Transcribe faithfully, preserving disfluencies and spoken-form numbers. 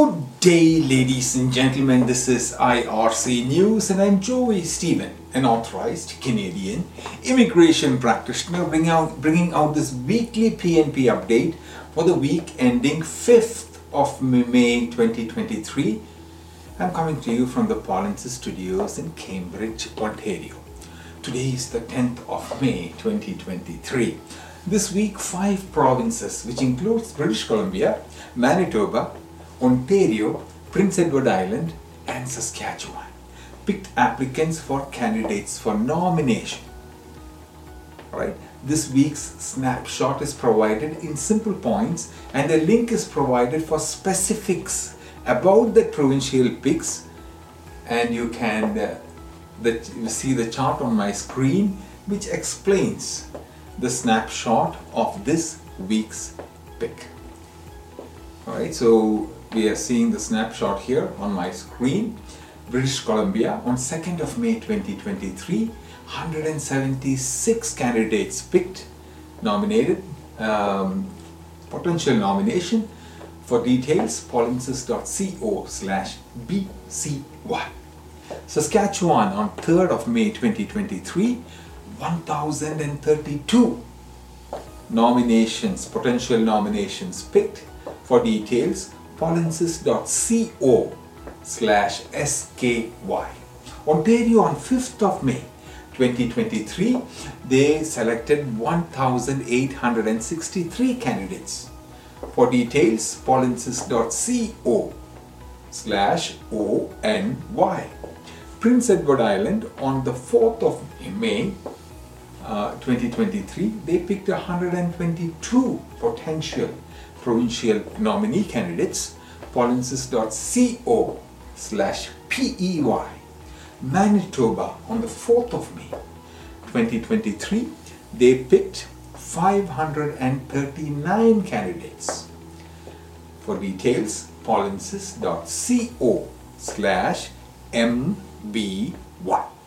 Good day, ladies and gentlemen. This is I R C News and I'm Joy Stephen, an authorized Canadian immigration practitioner bringing out, bringing out this weekly P N P update for the week ending fifth of May twenty twenty-three. I'm coming to you from the Polinsys studios in Cambridge, Ontario. Today is the tenth of May twenty twenty-three. This week, five provinces, which includes British Columbia, Manitoba, Ontario, Prince Edward Island and Saskatchewan, picked applicants for candidates for nomination. Alright, this week's snapshot is provided in simple points and a link is provided for specifics about the provincial picks, and you can uh, the, see the chart on my screen which explains the snapshot of this week's pick. Alright, so we are seeing the snapshot here on my screen. British Columbia on second of May twenty twenty-three, one hundred seventy-six candidates picked, nominated, um, potential nomination. For details, polinsys dot co slash B C Y. Saskatchewan on third of May twenty twenty-three, one thousand thirty-two nominations, potential nominations picked. For details, polinsys dot co slash S K Y. Ontario on fifth of May twenty twenty-three, they selected one thousand eight hundred sixty-three candidates. For details, polinsys dot co slash O N Y. Prince Edward Island on the fourth of May uh, twenty twenty-three, they picked one hundred twenty-two potential provincial nominee candidates. Polinsys dot co slash P E Y. Manitoba on the fourth of May twenty twenty-three, they picked five hundred thirty-nine candidates. For details, polinsys dot co slash M B Y.